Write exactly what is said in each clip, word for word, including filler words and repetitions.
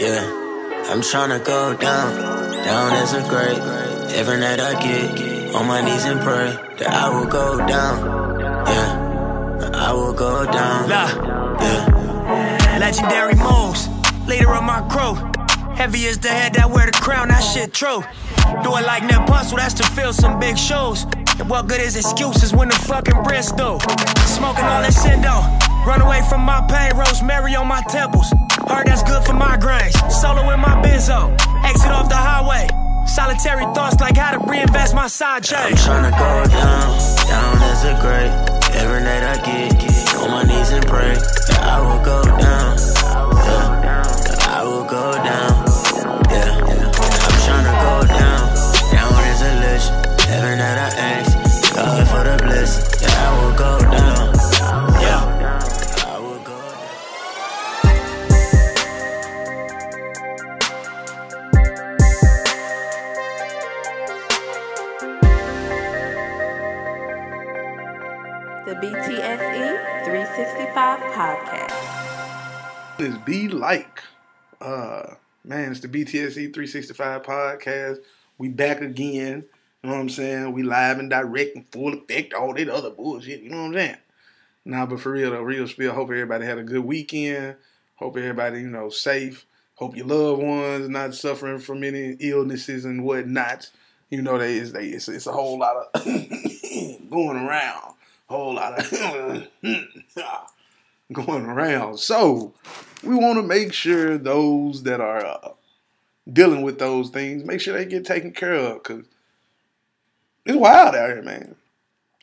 Yeah, I'm tryna go down, down as a grave. Every night I get on my knees and pray that I will go down. Yeah, I will go down. Yeah. Legendary moves, leader of my crew. Heavy is the head that wear the crown, that shit true. Do it like Nepenthe, that's to fill some big shoes. And what good is excuses when the fucking bricks do? Smoking all that shit though. Run away from my pain, rosemary on my temples. Heard that's good for migraines. Solo in my benzo, exit off the highway. Solitary thoughts like how to reinvest my side chain. I'm tryna go down, down as a grave. Every night I get, get on my knees and pray that I will go down. Yeah, that I will go down. Yeah, I'm tryna go down, down as a lich. Every night I ask God for the bliss that I will go down. B T S E three sixty-five podcast. It's be like, uh, man, it's the B T S E three sixty-five podcast. We back again. You know what I'm saying? We live and direct and full effect. All that other bullshit. You know what I'm saying? Nah, but for real, though, real spiel. Hope everybody had a good weekend. Hope everybody, you know, safe. Hope your loved ones not suffering from any illnesses and whatnot. You know, they is they. It's, it's a whole lot of going around. Whole lot of going around. So we want to make sure those that are uh, dealing with those things, make sure they get taken care of, because it's wild out here, man.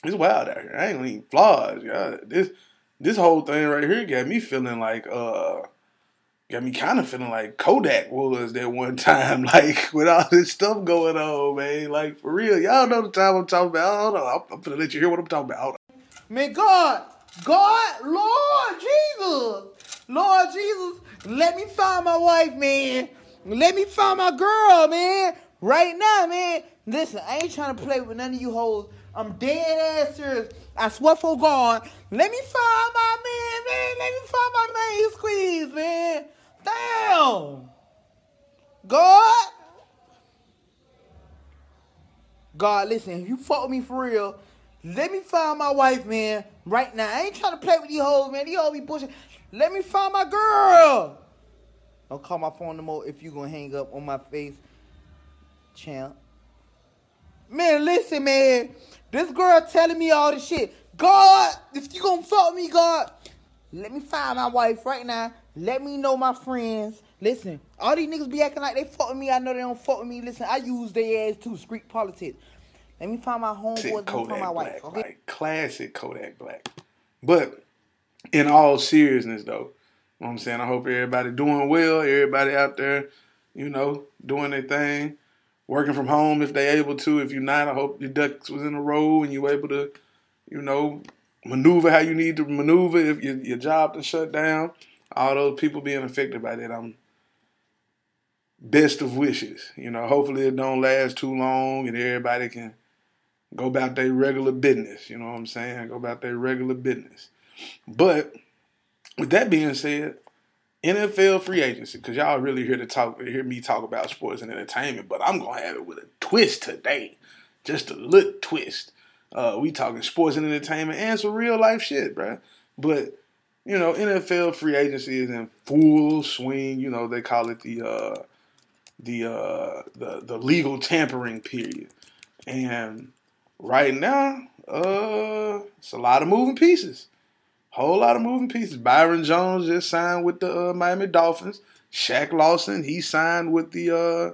It's wild out here. I ain't gonna even flaws. Y'all. This this whole thing right here got me feeling like, uh, got me kind of feeling like Kodak was that one time, like, with all this stuff going on, man. Like, for real. Y'all know the time I'm talking about. Hold on. I'm gonna let you hear what I'm talking about. Hold on. May God, God, Lord Jesus, Lord Jesus, let me find my wife, man. Let me find my girl, man. Right now, man. Listen, I ain't trying to play with none of you hoes. I'm dead ass serious. I swear for God. Let me find my man, man. Let me find my man. You squeeze, man. Damn. God. God, listen, if you fuck with me for real, let me find my wife, man, right now. I ain't trying to play with these hoes, man. These hoes be bullshit. Let me find my girl. Don't call my phone no more if you gonna hang up on my face, champ. Man, listen, man. This girl telling me all this shit. God, if you gonna fuck with me, God, let me find my wife right now. Let me know my friends. Listen, all these niggas be acting like they fuck with me. I know they don't fuck with me. Listen, I use their ass too. Street politics. Let me find my homeboys. Let me find my wife. Black, okay? Like classic Kodak Black. But in all seriousness, though, you know what I'm saying? I hope everybody doing well. Everybody out there, you know, doing their thing. Working from home if they able to. If you're not, I hope your ducks was in a row and you were able to, you know, maneuver how you need to maneuver if your, your job is shut down. All those people being affected by that, I'm best of wishes. You know, hopefully it don't last too long and everybody can go about their regular business, you know what I'm saying? Go about their regular business. But with that being said, N F L free agency, because y'all really here to talk, hear me talk about sports and entertainment, but I'm going to have it with a twist today, just a little twist. Uh, we talking sports and entertainment and some real life shit, bruh. But, you know, N F L free agency is in full swing. You know, they call it the uh, the, uh, the the legal tampering period. And right now, uh, it's a lot of moving pieces. Whole lot of moving pieces. Byron Jones just signed with the uh, Miami Dolphins. Shaq Lawson, he signed with the uh,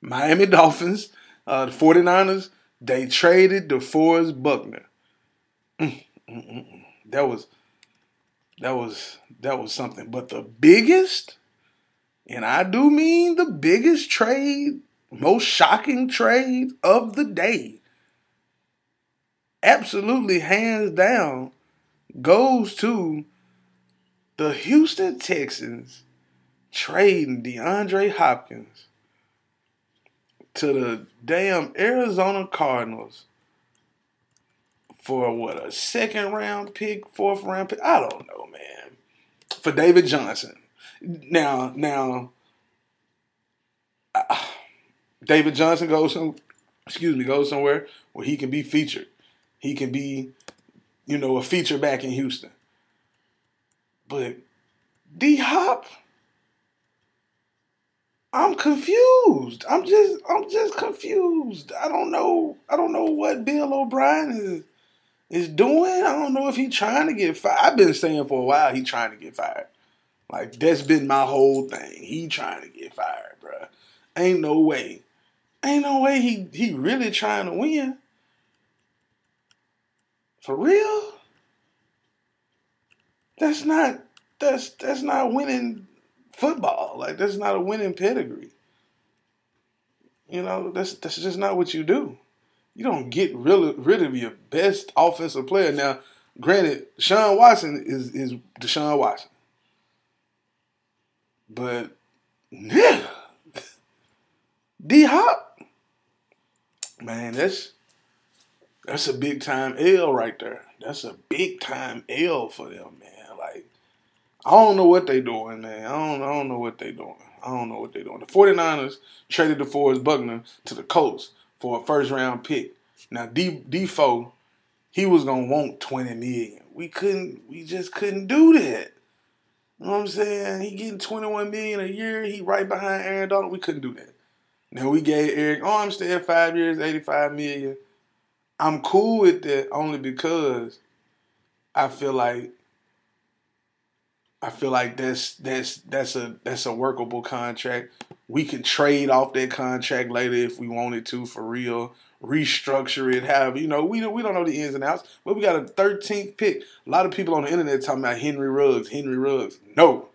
Miami Dolphins. Uh, the forty-niners, they traded DeForest Buckner. Mm-mm-mm. That was that was that was something. But the biggest, and I do mean the biggest trade, most shocking trade of the day, absolutely hands down, goes to the Houston Texans trading DeAndre Hopkins to the damn Arizona Cardinals for, what, a second-round pick, fourth-round pick? I don't know, man. For David Johnson. Now, now uh, David Johnson goes some, excuse me, goes somewhere where he can be featured. He can be, you know, a feature back in Houston. But D-Hop, I'm confused. I'm just, I'm just confused. I don't know. I don't know what Bill O'Brien is is doing. I don't know if he's trying to get fired. I've been saying for a while he's trying to get fired. Like, that's been my whole thing. He trying to get fired, bro. Ain't no way. Ain't no way he, he really trying to win. For real? That's not that's that's not winning football. Like, that's not a winning pedigree. You know, that's that's just not what you do. You don't get rid of, rid of your best offensive player. Now, granted, Sean Watson is, is Deshaun Watson. But, yeah. D-Hop, man, that's that's a big time L right there. That's a big time L for them, man. Like, I don't know what they doing, man. I don't I don't know what they doing. I don't know what they doing. The 49ers traded DeForest Buckner to the Colts for a first round pick. Now D Defoe, he was gonna want twenty million. We couldn't we just couldn't do that. You know what I'm saying? He getting twenty-one million a year, he right behind Aaron Donald. We couldn't do that. Now, we gave Eric Armstead five years, eighty-five million dollars. I'm cool with that only because I feel like I feel like that's that's that's a that's a workable contract. We can trade off that contract later if we wanted to, for real. Restructure it, however, you know, we don't we don't know the ins and outs, but we got a thirteenth pick. A lot of people on the internet talking about Henry Ruggs, Henry Ruggs. No.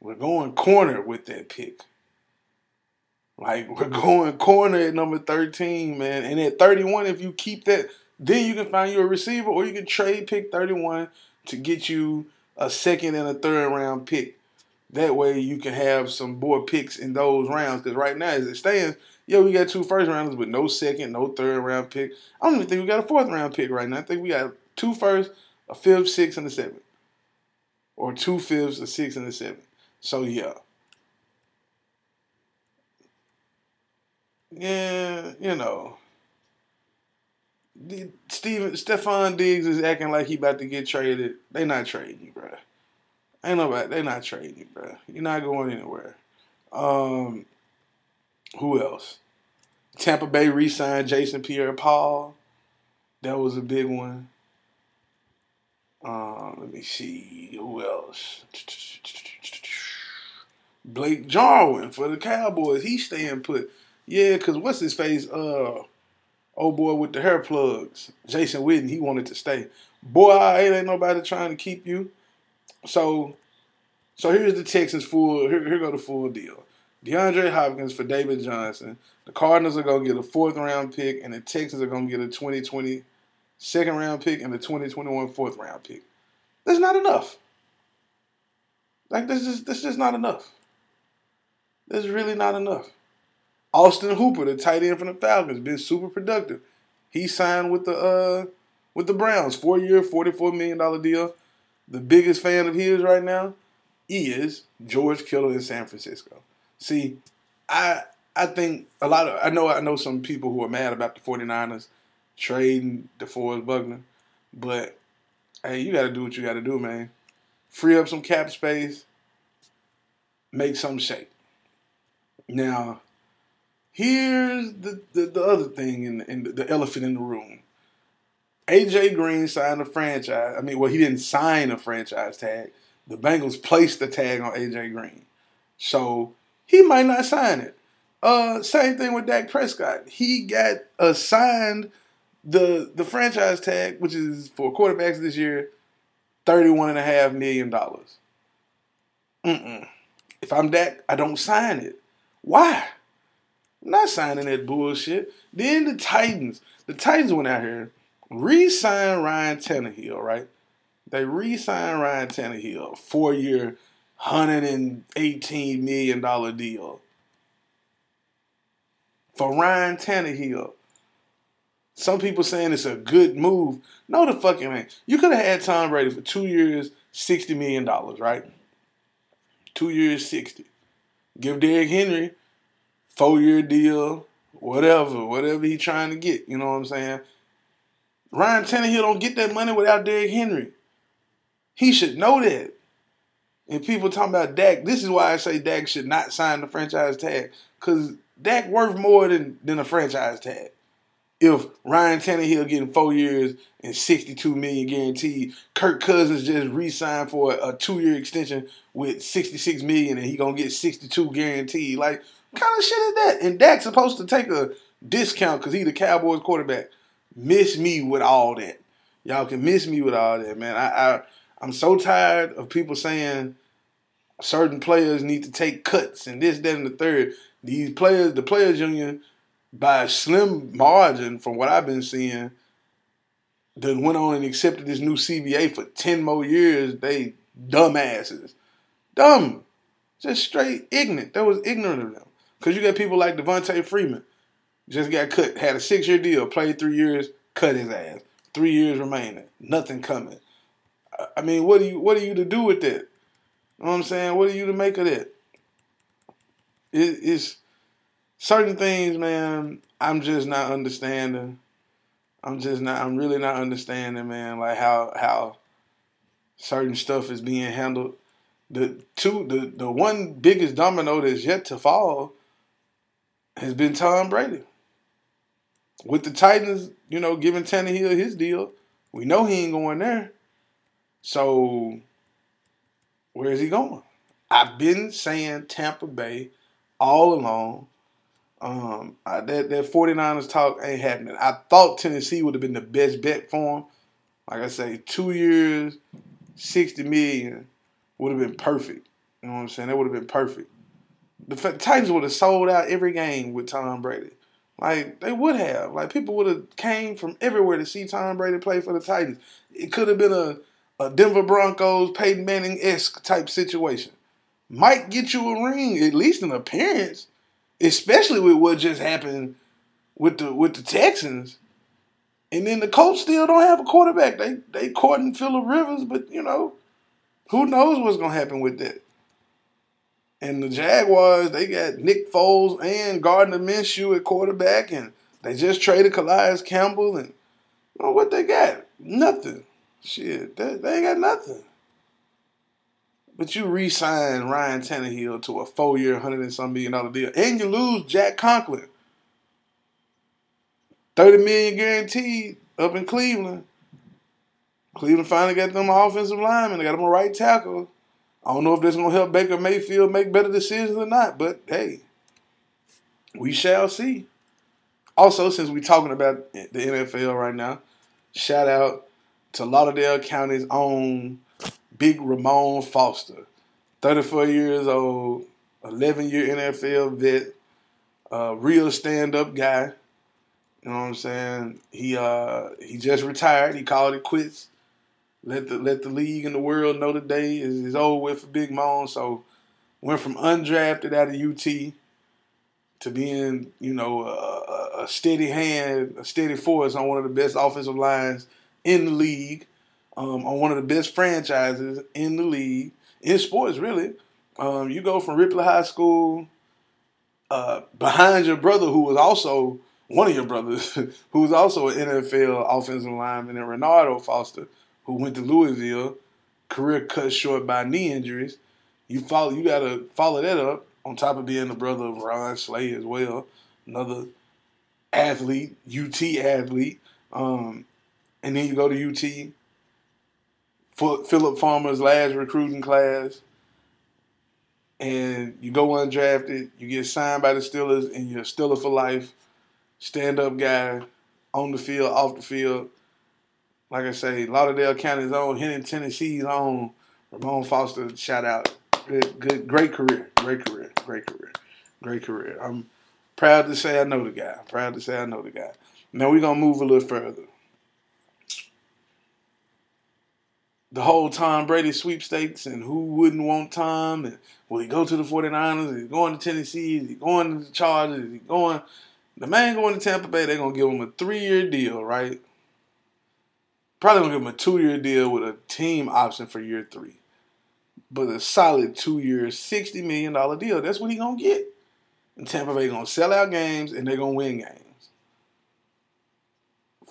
We're going corner with that pick. Like, we're going corner at number thirteen, man. And at thirty-one, if you keep that, then you can find you a receiver, or you can trade pick thirty-one to get you a second and a third round pick. That way you can have some more picks in those rounds. Because right now, as it stands, yeah, we got two first rounders, but no second, no third round pick. I don't even think we got a fourth round pick right now. I think we got two firsts, a fifth, sixth, and a seventh. Or two fifths, a sixth, and a seventh. So, yeah. Yeah, you know, Steven, Stephon Diggs is acting like he about to get traded. They not trading you, bro. Ain't nobody. They not trading you, bro. You're not going anywhere. Um, who else? Tampa Bay re-signed Jason Pierre-Paul. That was a big one. Um, let me see. Who else? Blake Jarwin for the Cowboys. He's staying put. Yeah, because what's his face? Uh, old boy with the hair plugs, Jason Whitten, he wanted to stay. Boy, it ain't nobody trying to keep you. So so here's the Texans full, here, here go the full deal. DeAndre Hopkins for David Johnson. The Cardinals are going to get a fourth-round pick, and the Texans are going to get a twenty twenty second-round pick and a twenty twenty-one fourth-round pick. That's not enough. Like, that's just, that's just not enough. That's really not enough. Austin Hooper, the tight end from the Falcons, been super productive. He signed with the uh, with the Browns, four-year, forty-four million dollars deal. The biggest fan of his right now is George Kittle in San Francisco. See, I I think a lot of I know I know some people who are mad about the 49ers trading DeForest Buckner, but hey, you got to do what you got to do, man. Free up some cap space, make some shape. Now, here's the, the, the other thing, in, in the, the elephant in the room. A J Green signed a franchise. I mean, well, he didn't sign a franchise tag. The Bengals placed the tag on A J Green. So he might not sign it. Uh, same thing with Dak Prescott. He got assigned the the franchise tag, which is for quarterbacks this year, thirty-one point five million dollars. Mm-mm. If I'm Dak, I don't sign it. Why? Not signing that bullshit. Then the Titans. The Titans went out here, re-signed Ryan Tannehill, right? They re-signed Ryan Tannehill, four-year, one hundred eighteen million dollars deal. For Ryan Tannehill. Some people saying it's a good move. No, the fucking man. You could have had Tom Brady for two years, sixty million dollars, right? Two years, sixty. Give Derrick Henry four-year deal, whatever, whatever he trying to get. You know what I'm saying? Ryan Tannehill don't get that money without Derrick Henry. He should know that. And people talking about Dak. This is why I say Dak should not sign the franchise tag, because Dak worth more than, than a franchise tag. If Ryan Tannehill getting four years and sixty-two million dollars guaranteed, Kirk Cousins just re-signed for a, a two-year extension with sixty-six million dollars and he going to get sixty-two guaranteed. Like, what kind of shit is that? And Dak's supposed to take a discount because he the Cowboys quarterback. Miss me with all that. Y'all can miss me with all that, man. I, I, I'm so tired of people saying certain players need to take cuts and this, that, and the third. These players, the players union, by a slim margin from what I've been seeing, that went on and accepted this new C B A for ten more years. They dumbasses. Dumb. Just straight ignorant. That was ignorant of them. Because you got people like Devontae Freeman. Just got cut. Had a six-year deal. Played three years. Cut his ass. Three years remaining. Nothing coming. I mean, what do you what are you to do with that? You know what I'm saying? What are you to make of that? It, it's... Certain things, man, I'm just not understanding. I'm just not, I'm really not understanding, man, like how how certain stuff is being handled. The two, the, the one biggest domino that's yet to fall has been Tom Brady. With the Titans, you know, giving Tannehill his deal, we know he ain't going there. So where is he going? I've been saying Tampa Bay all along. Um, that, that 49ers talk ain't happening. I thought Tennessee would have been the best bet for him. Like I say, two years, sixty million dollars would have been perfect. You know what I'm saying? That would have been perfect. The Titans would have sold out every game with Tom Brady. Like, they would have. Like, people would have came from everywhere to see Tom Brady play for the Titans. It could have been a, a Denver Broncos, Peyton Manning-esque type situation. Might get you a ring, at least an appearance. Especially with what just happened with the with the Texans. And then the Colts still don't have a quarterback. They they courting Phillip Rivers, but, you know, who knows what's going to happen with that. And the Jaguars, they got Nick Foles and Gardner Minshew at quarterback, and they just traded Calais Campbell, and you know what they got? Nothing. Shit, they, they ain't got nothing. But you re-sign Ryan Tannehill to a four-year, one hundred and some million dollar deal. And you lose Jack Conklin. thirty million dollars guaranteed up in Cleveland. Cleveland finally got them offensive linemen. They got them a right tackle. I don't know if that's going to help Baker Mayfield make better decisions or not. But, hey, we shall see. Also, since we're talking about the N F L right now, shout out to Lauderdale County's own Big Ramon Foster, thirty-four years old, eleven-year N F L vet, uh, real stand-up guy. You know what I'm saying? He uh, he just retired. He called it quits. Let the let the league and the world know the day is, is over with for Big Mon. So went from undrafted out of U T to being, you know, a, a steady hand, a steady force on one of the best offensive lines in the league. Um, on one of the best franchises in the league, in sports, really. Um, you go from Ripley High School, uh, behind your brother, who was also one of your brothers, who was also an N F L offensive lineman, and Renardo Foster, who went to Louisville, career cut short by knee injuries. You follow, you got to follow that up on top of being the brother of Ron Slay as well, another athlete, U T athlete. Um, and then you go to U T. Philip Farmer's last recruiting class, and you go undrafted, you get signed by the Steelers, and you're a Steeler for life, stand-up guy, on the field, off the field. Like I say, Lauderdale County's own, Henry, Tennessee's own, Ramon Foster, shout out. Good, good, great career, great career, great career, great career. I'm proud to say I know the guy. I'm proud to say I know the guy. Now we're going to move a little further. The whole Tom Brady sweepstakes and who wouldn't want Tom, and will he go to the 49ers? Is he going to Tennessee? Is he going to the Chargers? Is he going? The man going to Tampa Bay, they're going to give him a three-year deal, right? Probably going to give him a two-year deal with a team option for year three. But a solid two-year, sixty million dollars deal. That's what he's going to get. And Tampa Bay going to sell out games, and they're going to win games.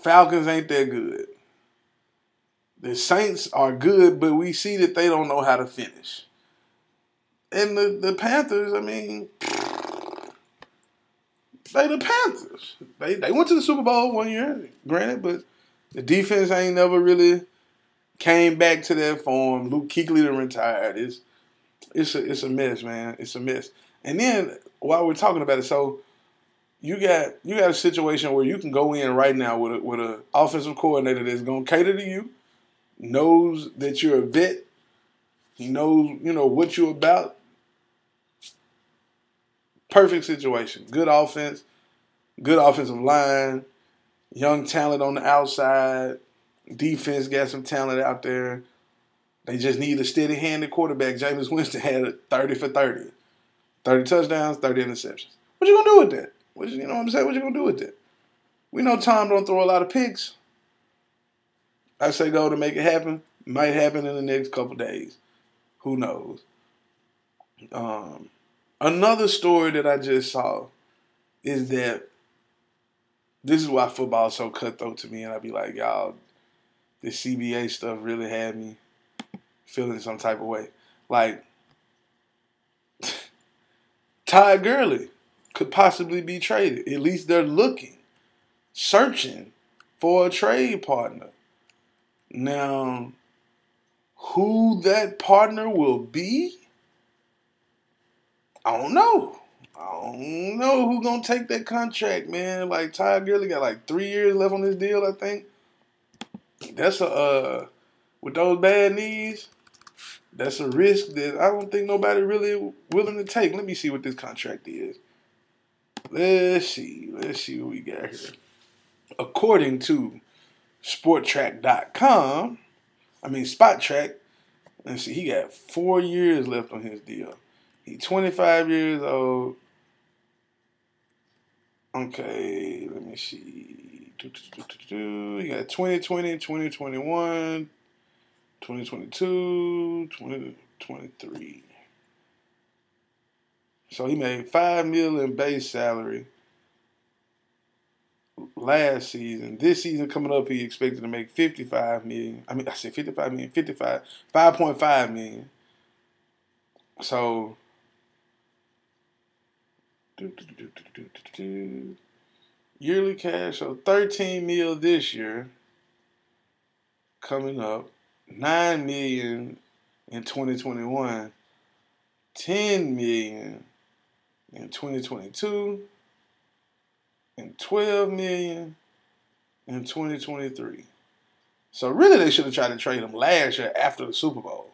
Falcons ain't that good. The Saints are good, but we see that they don't know how to finish. And the, the Panthers, I mean, they the Panthers. They they went to the Super Bowl one year, granted, but the defense ain't never really came back to their form. Luke Kuechly done retired. It's, it's, a, it's a mess, man. It's a mess. And then, while we're talking about it, so you got you got a situation where you can go in right now with a, with an offensive coordinator that's going to cater to you, knows that you're a vet, he knows, you know, what you're about. Perfect situation. Good offense, good offensive line, young talent on the outside, defense got some talent out there. They just need a steady-handed quarterback. Jameis Winston had a thirty for thirty. thirty touchdowns, thirty interceptions. What you going to do with that? What you, you know what I'm saying? What you going to do with that? We know Tom don't throw a lot of picks. I say go to make it happen. Might happen in the next couple days. Who knows? Um, another story that I just saw is that this is why football is so cutthroat to me. And I be like, y'all, this C B A stuff really had me feeling some type of way. Like, Ty Gurley could possibly be traded. At least they're looking, searching for a trade partner. Now, who that partner will be, I don't know. I don't know who's going to take that contract, man. Like, Ty Gurley got like three years left on this deal, I think. That's a, uh, with those bad knees, that's a risk that I don't think nobody really willing to take. Let me see what this contract is. Let's see. Let's see what we got here. According to Sport Track dot com, I mean SpotTrack. Let's see, he got four years left on his deal. He's twenty-five years old. Okay, let me see. He got twenty twenty, twenty twenty-one, twenty twenty-two, twenty twenty-three. So he made five million base salary last season. This season coming up, he expected to make fifty-five million. I mean, I said fifty-five million, fifty-five, five point five million. So, do, do, do, do, do, do, do. Yearly cash, so thirteen mil this year coming up, nine million in twenty twenty-one, ten million in twenty twenty-two. And twelve million dollars in twenty twenty-three. So really they should have tried to trade him last year after the Super Bowl.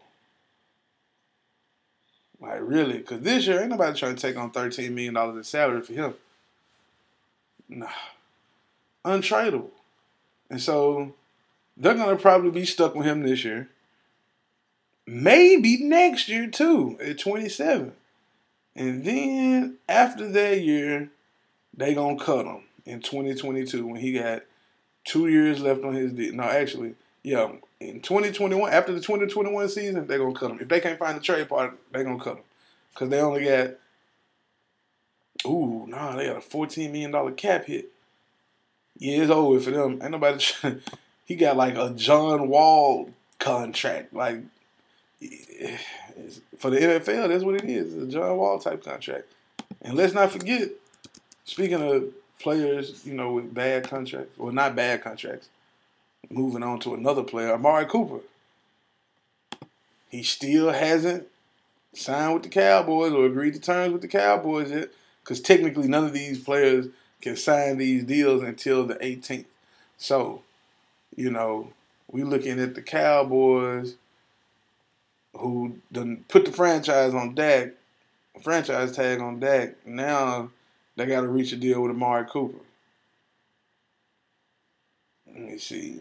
Like really, because this year ain't nobody trying to take on thirteen million dollars in salary for him. Nah. Untradeable. And so they're going to probably be stuck with him this year. Maybe next year too at twenty-seven. And then after that year, they going to cut him in twenty twenty-two when he got two years left on his deal. No, actually, yeah, in twenty twenty-one, after the twenty twenty-one season, they going to cut him. If they can't find a trade partner, they going to cut him. Because they only got, ooh, nah, they got a fourteen million dollars cap hit. Yeah, it's over for them. Ain't nobody trying. He got like a John Wall contract. Like, for the N F L, that's what it is. It's a John Wall type contract. And let's not forget, speaking of players, you know, with bad contracts, well, not bad contracts, moving on to another player, Amari Cooper. He still hasn't signed with the Cowboys or agreed to terms with the Cowboys yet, because technically none of these players can sign these deals until the eighteenth. So, you know, we looking at the Cowboys who done put the franchise on Dak, franchise tag on Dak, now they got to reach a deal with Amari Cooper. Let me see.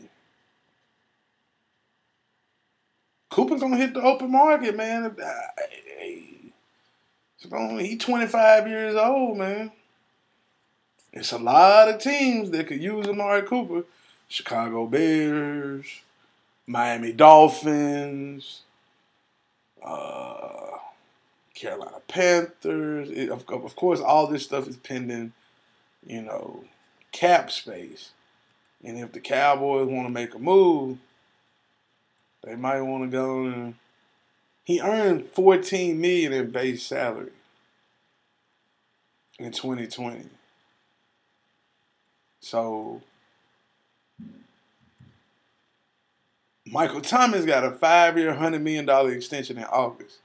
Cooper's going to hit the open market, man. He's twenty-five years old, man. It's a lot of teams that could use Amari Cooper. Chicago Bears, Miami Dolphins, uh, Carolina Panthers. It, of, of course, all this stuff is pending, you know, cap space. And if the Cowboys want to make a move, they might want to go and he earned fourteen million dollars in base salary in twenty twenty. So Michael Thomas got a five-year, one hundred million dollars extension in August.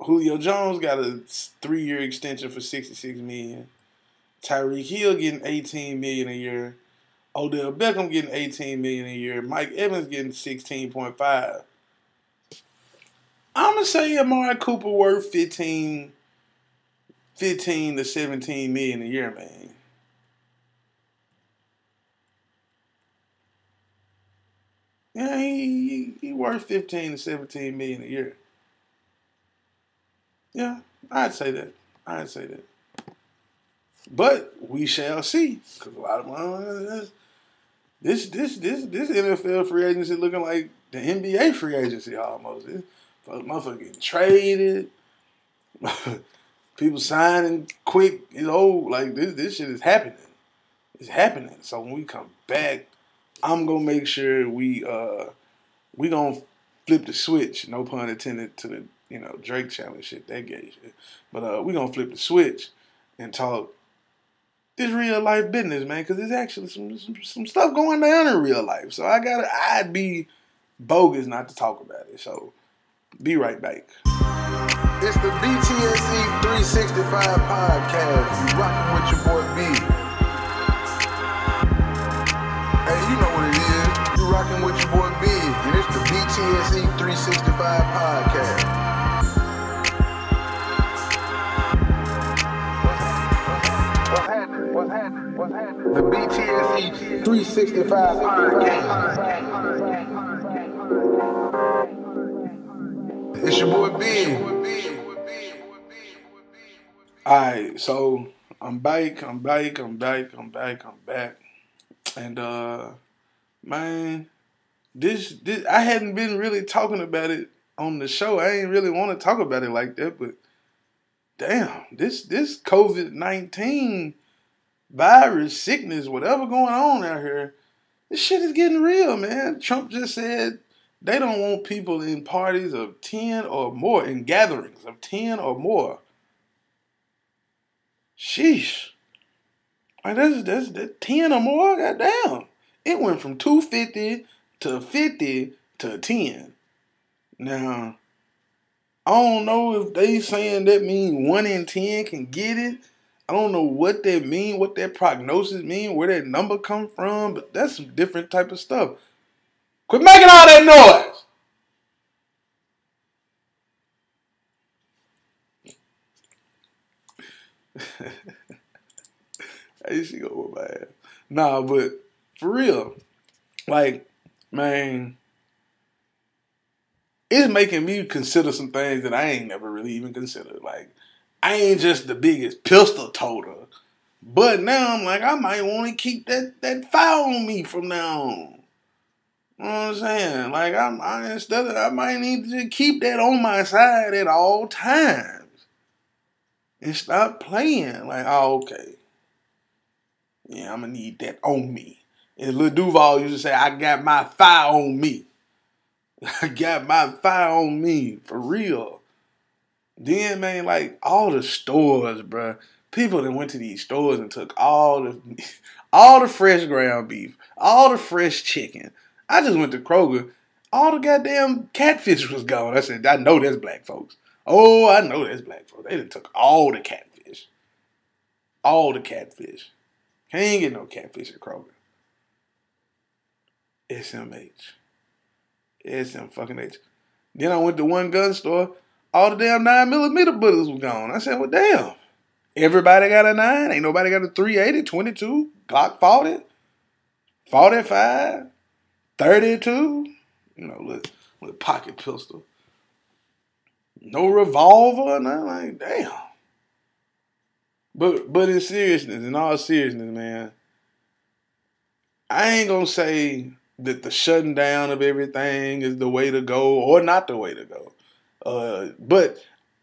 Julio Jones got a three-year extension for sixty-six million dollars. Tyreek Hill getting eighteen million dollars a year. Odell Beckham getting eighteen million dollars a year. Mike Evans getting sixteen point five. I'm gonna say Amari Cooper worth fifteen, fifteen to seventeen million a year, man. Yeah, he, he he worth fifteen to seventeen million a year. Yeah, I'd say that. I'd say that. But we shall see, because a lot of them, this this this this N F L free agency looking like the N B A free agency almost. It, Motherfucker getting traded. People signing quick. You know, like this this shit is happening. It's happening. So when we come back, I'm gonna make sure we uh we gonna flip the switch, no pun intended, to the, you know, Drake challenge shit, that gay shit. But uh we gonna flip the switch and talk this real life business, man, because there's actually some, some some stuff going down in real life. So I gotta I'd be bogus not to talk about it. So be right back. It's the B T S E three sixty-five podcast. You rocking with your boy B. Hey, you know what it is. You rocking with your boy B, and it's the B T S E three sixty-five podcast. What's happening? What's happening? The B T S E three sixty-five podcast. It's your boy B. Alright, so I'm back, I'm back, I'm back, I'm back, I'm back. And uh man, this this I hadn't been really talking about it on the show. I ain't really want to talk about it like that, but damn, this this COVID nineteen virus, sickness, whatever going on out here, this shit is getting real, man. Trump just said they don't want people in parties of ten or more, in gatherings of ten or more. Sheesh. Like that's, that's, that's ten or more? Goddamn. It went from two hundred fifty to fifty to ten. Now, I don't know if they saying that mean one in ten can get it. I don't know what that mean, what that prognosis mean, where that number come from, but that's some different type of stuff. Quit making all that noise. I used to go with my ass. Nah, but for real, like, man, it's making me consider some things that I ain't never really even considered. Like, I ain't just the biggest pistol toter, but now I'm like, I might want to keep that, that fire on me from now on. You know what I'm saying? Like, I'm, I instead of, I might need to keep that on my side at all times and stop playing. Like, oh, okay. Yeah, I'm going to need that on me. And Lil Duval used to say, I got my fire on me. I got my fire on me, for real. Then, man, like, all the stores, bruh. People that went to these stores and took all the, all the fresh ground beef, all the fresh chicken. I just went to Kroger. All the goddamn catfish was gone. I said, I know that's black folks. Oh, I know that's black folks. They done took all the catfish. All the catfish. Can't get no catfish at Kroger. S M H. S M fucking H. Then I went to one gun store. All the damn nine millimeter bullets was gone. I said, well, damn. Everybody got a nine. Ain't nobody got a three eighty, twenty-two, Glock forty, forty-five. thirty-two, you know, little, little pocket pistol. No revolver, nothing like, damn. But but in seriousness, in all seriousness, man, I ain't gonna say that the shutting down of everything is the way to go or not the way to go. Uh, but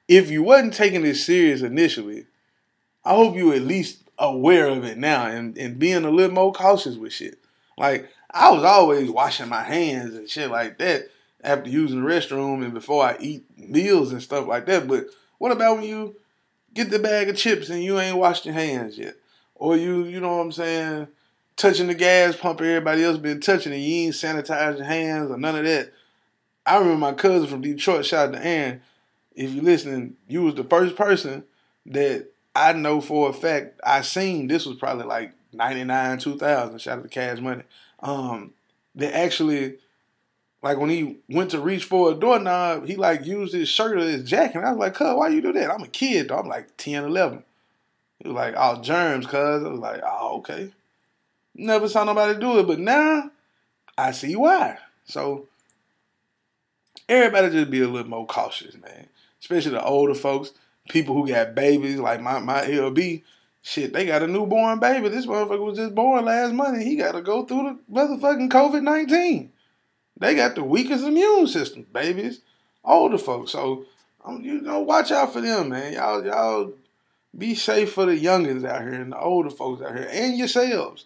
if you wasn't taking this serious initially, I hope you at least aware of it now and, and being a little more cautious with shit. Like, I was always washing my hands and shit like that after using the restroom and before I eat meals and stuff like that. But what about when you get the bag of chips and you ain't washed your hands yet? Or you, you know what I'm saying, touching the gas pump everybody else been touching and you ain't sanitized your hands or none of that. I remember my cousin from Detroit, shout out to Aaron. If you listening, you was the first person that I know for a fact I seen. This was probably like ninety-nine, two thousand, shout out to Cash Money. Um, that actually, like when he went to reach for a doorknob, he like used his shirt or his jacket. And I was like, cuz, why you do that? I'm a kid, though. I'm like ten, eleven. He was like, oh, germs, cuz. I was like, oh, okay. Never saw nobody do it, but now I see why. So everybody just be a little more cautious, man. Especially the older folks, people who got babies, like my, my L B. Shit, they got a newborn baby. This motherfucker was just born last month and he got to go through the motherfucking covid nineteen. They got the weakest immune system, babies. Older folks. So, um, you know, watch out for them, man. Y'all, y'all be safe for the youngins out here and the older folks out here and yourselves.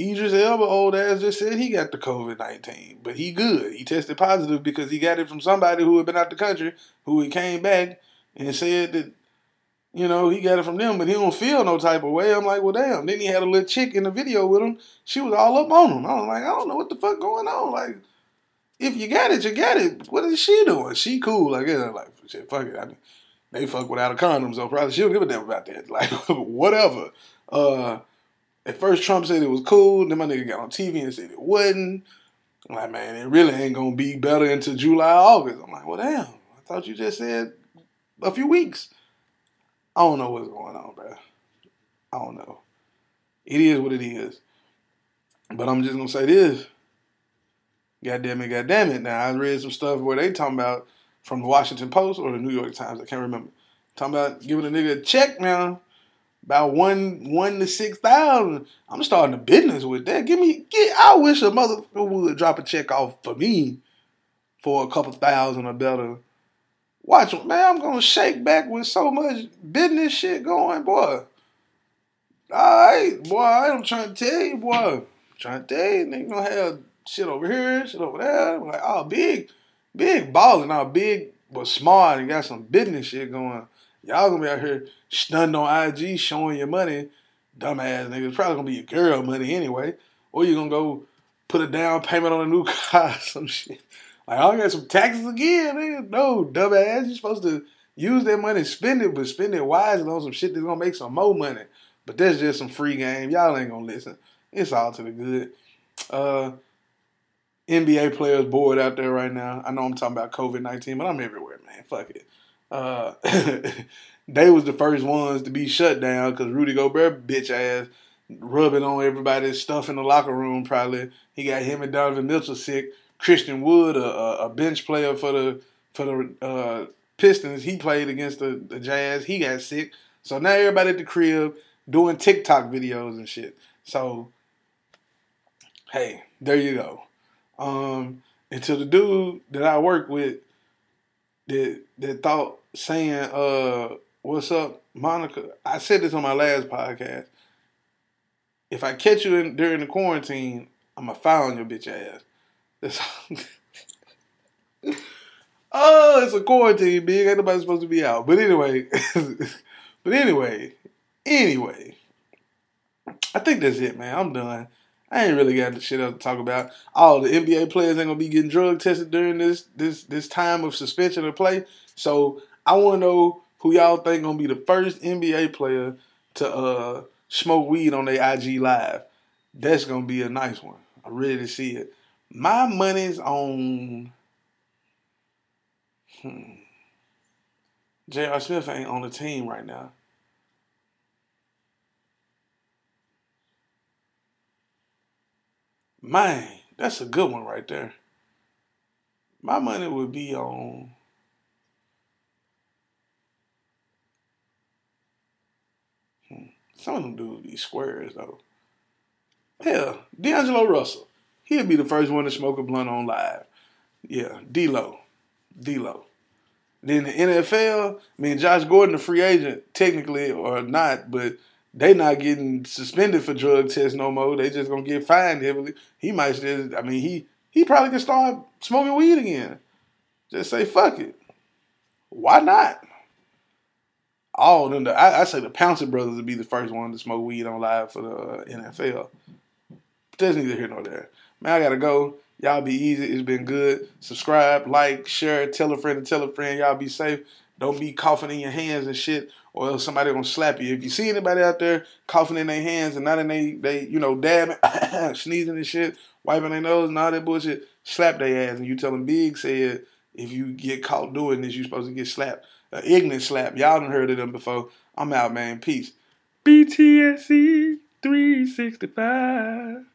Idris Elba, old ass, just said he got the covid nineteen, but he good. He tested positive because he got it from somebody who had been out the country, who he came back and said that, you know, he got it from them, but he don't feel no type of way. I'm like, well, damn. Then he had a little chick in the video with him. She was all up on him. I was like, I don't know what the fuck going on. Like, if you got it, you got it. What is she doing? She cool, I guess. I'm like, shit, fuck it. I mean, they fuck without a condom, so probably she don't give a damn about that. Like, whatever. Uh, at first, Trump said it was cool. Then my nigga got on T V and said it wasn't. I'm like, man, it really ain't going to be better until July, August. I'm like, well, damn. I thought you just said a few weeks. I don't know what's going on, bro. I don't know. It is what it is. But I'm just going to say this. God damn it, God damn it. Now, I read some stuff where they talking about from the Washington Post or the New York Times. I can't remember. Talking about giving a nigga a check now. About one, one to six thousand. I'm starting a business with that. Give me, get, I wish a motherfucker would drop a check off for me for a couple thousand or better. Watch, man, I'm going to shake back with so much business shit going, boy. All right, boy, I'm trying to tell you, boy. I'm trying to tell you, nigga, going to have shit over here, shit over there. I'm like, oh, big, big balling, all big, but smart and got some business shit going. Y'all going to be out here stunned on I G showing your money. Dumbass nigga, it's probably going to be your girl money anyway. Or you're going to go put a down payment on a new car or some shit. Like, I got some taxes again, nigga. No, dumbass. You're supposed to use that money and spend it, but spend it wisely on some shit that's going to make some more money. But that's just some free game. Y'all ain't going to listen. It's all to the good. Uh, N B A players bored out there right now. I know I'm talking about covid nineteen, but I'm everywhere, man. Fuck it. Uh, they was the first ones to be shut down because Rudy Gobert, bitch ass, rubbing on everybody's stuff in the locker room probably. He got him and Donovan Mitchell sick. Christian Wood, a, a bench player for the for the uh, Pistons, he played against the, the Jazz. He got sick. So now everybody at the crib doing TikTok videos and shit. So, hey, there you go. Um, and to the dude that I work with that that thought saying, uh, what's up, Monica? I said this on my last podcast. If I catch you in, during the quarantine, I'm going to foul on your bitch ass. Oh, it's a quarantine, big. Ain't nobody supposed to be out. But anyway, but anyway, anyway, I think that's it, man. I'm done. I ain't really got the shit else to talk about. All the N B A players ain't gonna be getting drug tested during this this this time of suspension of play. So I want to know who y'all think gonna be the first N B A player to uh, smoke weed on their I G live. That's gonna be a nice one. I'm ready to see it. My money's on hmm, J R Smith ain't on the team right now. Man, that's a good one right there. My money would be on hmm, some of them dudes be squares though. Hell, D'Angelo Russell. He'll be the first one to smoke a blunt on live. Yeah, D-Lo. D-Lo. Then the N F L, I mean, Josh Gordon, a free agent, technically or not, but they not getting suspended for drug tests no more. They just going to get fined heavily. He might just, I mean, he, he probably can start smoking weed again. Just say, fuck it. Why not? All of them, I, I say the Pouncer brothers would be the first one to smoke weed on live for the uh, N F L. But that's neither here nor there. Man, I got to go. Y'all be easy. It's been good. Subscribe, like, share, tell a friend and tell a friend. Y'all be safe. Don't be coughing in your hands and shit, or else somebody gonna slap you. If you see anybody out there coughing in their hands and not in they, they you know, dabbing, sneezing and shit, wiping their nose and all that bullshit, slap their ass. And you tell them Big said if you get caught doing this, you're supposed to get slapped. An ignorant slap. Y'all done heard of them before. I'm out, man. Peace. B T S E three sixty-five.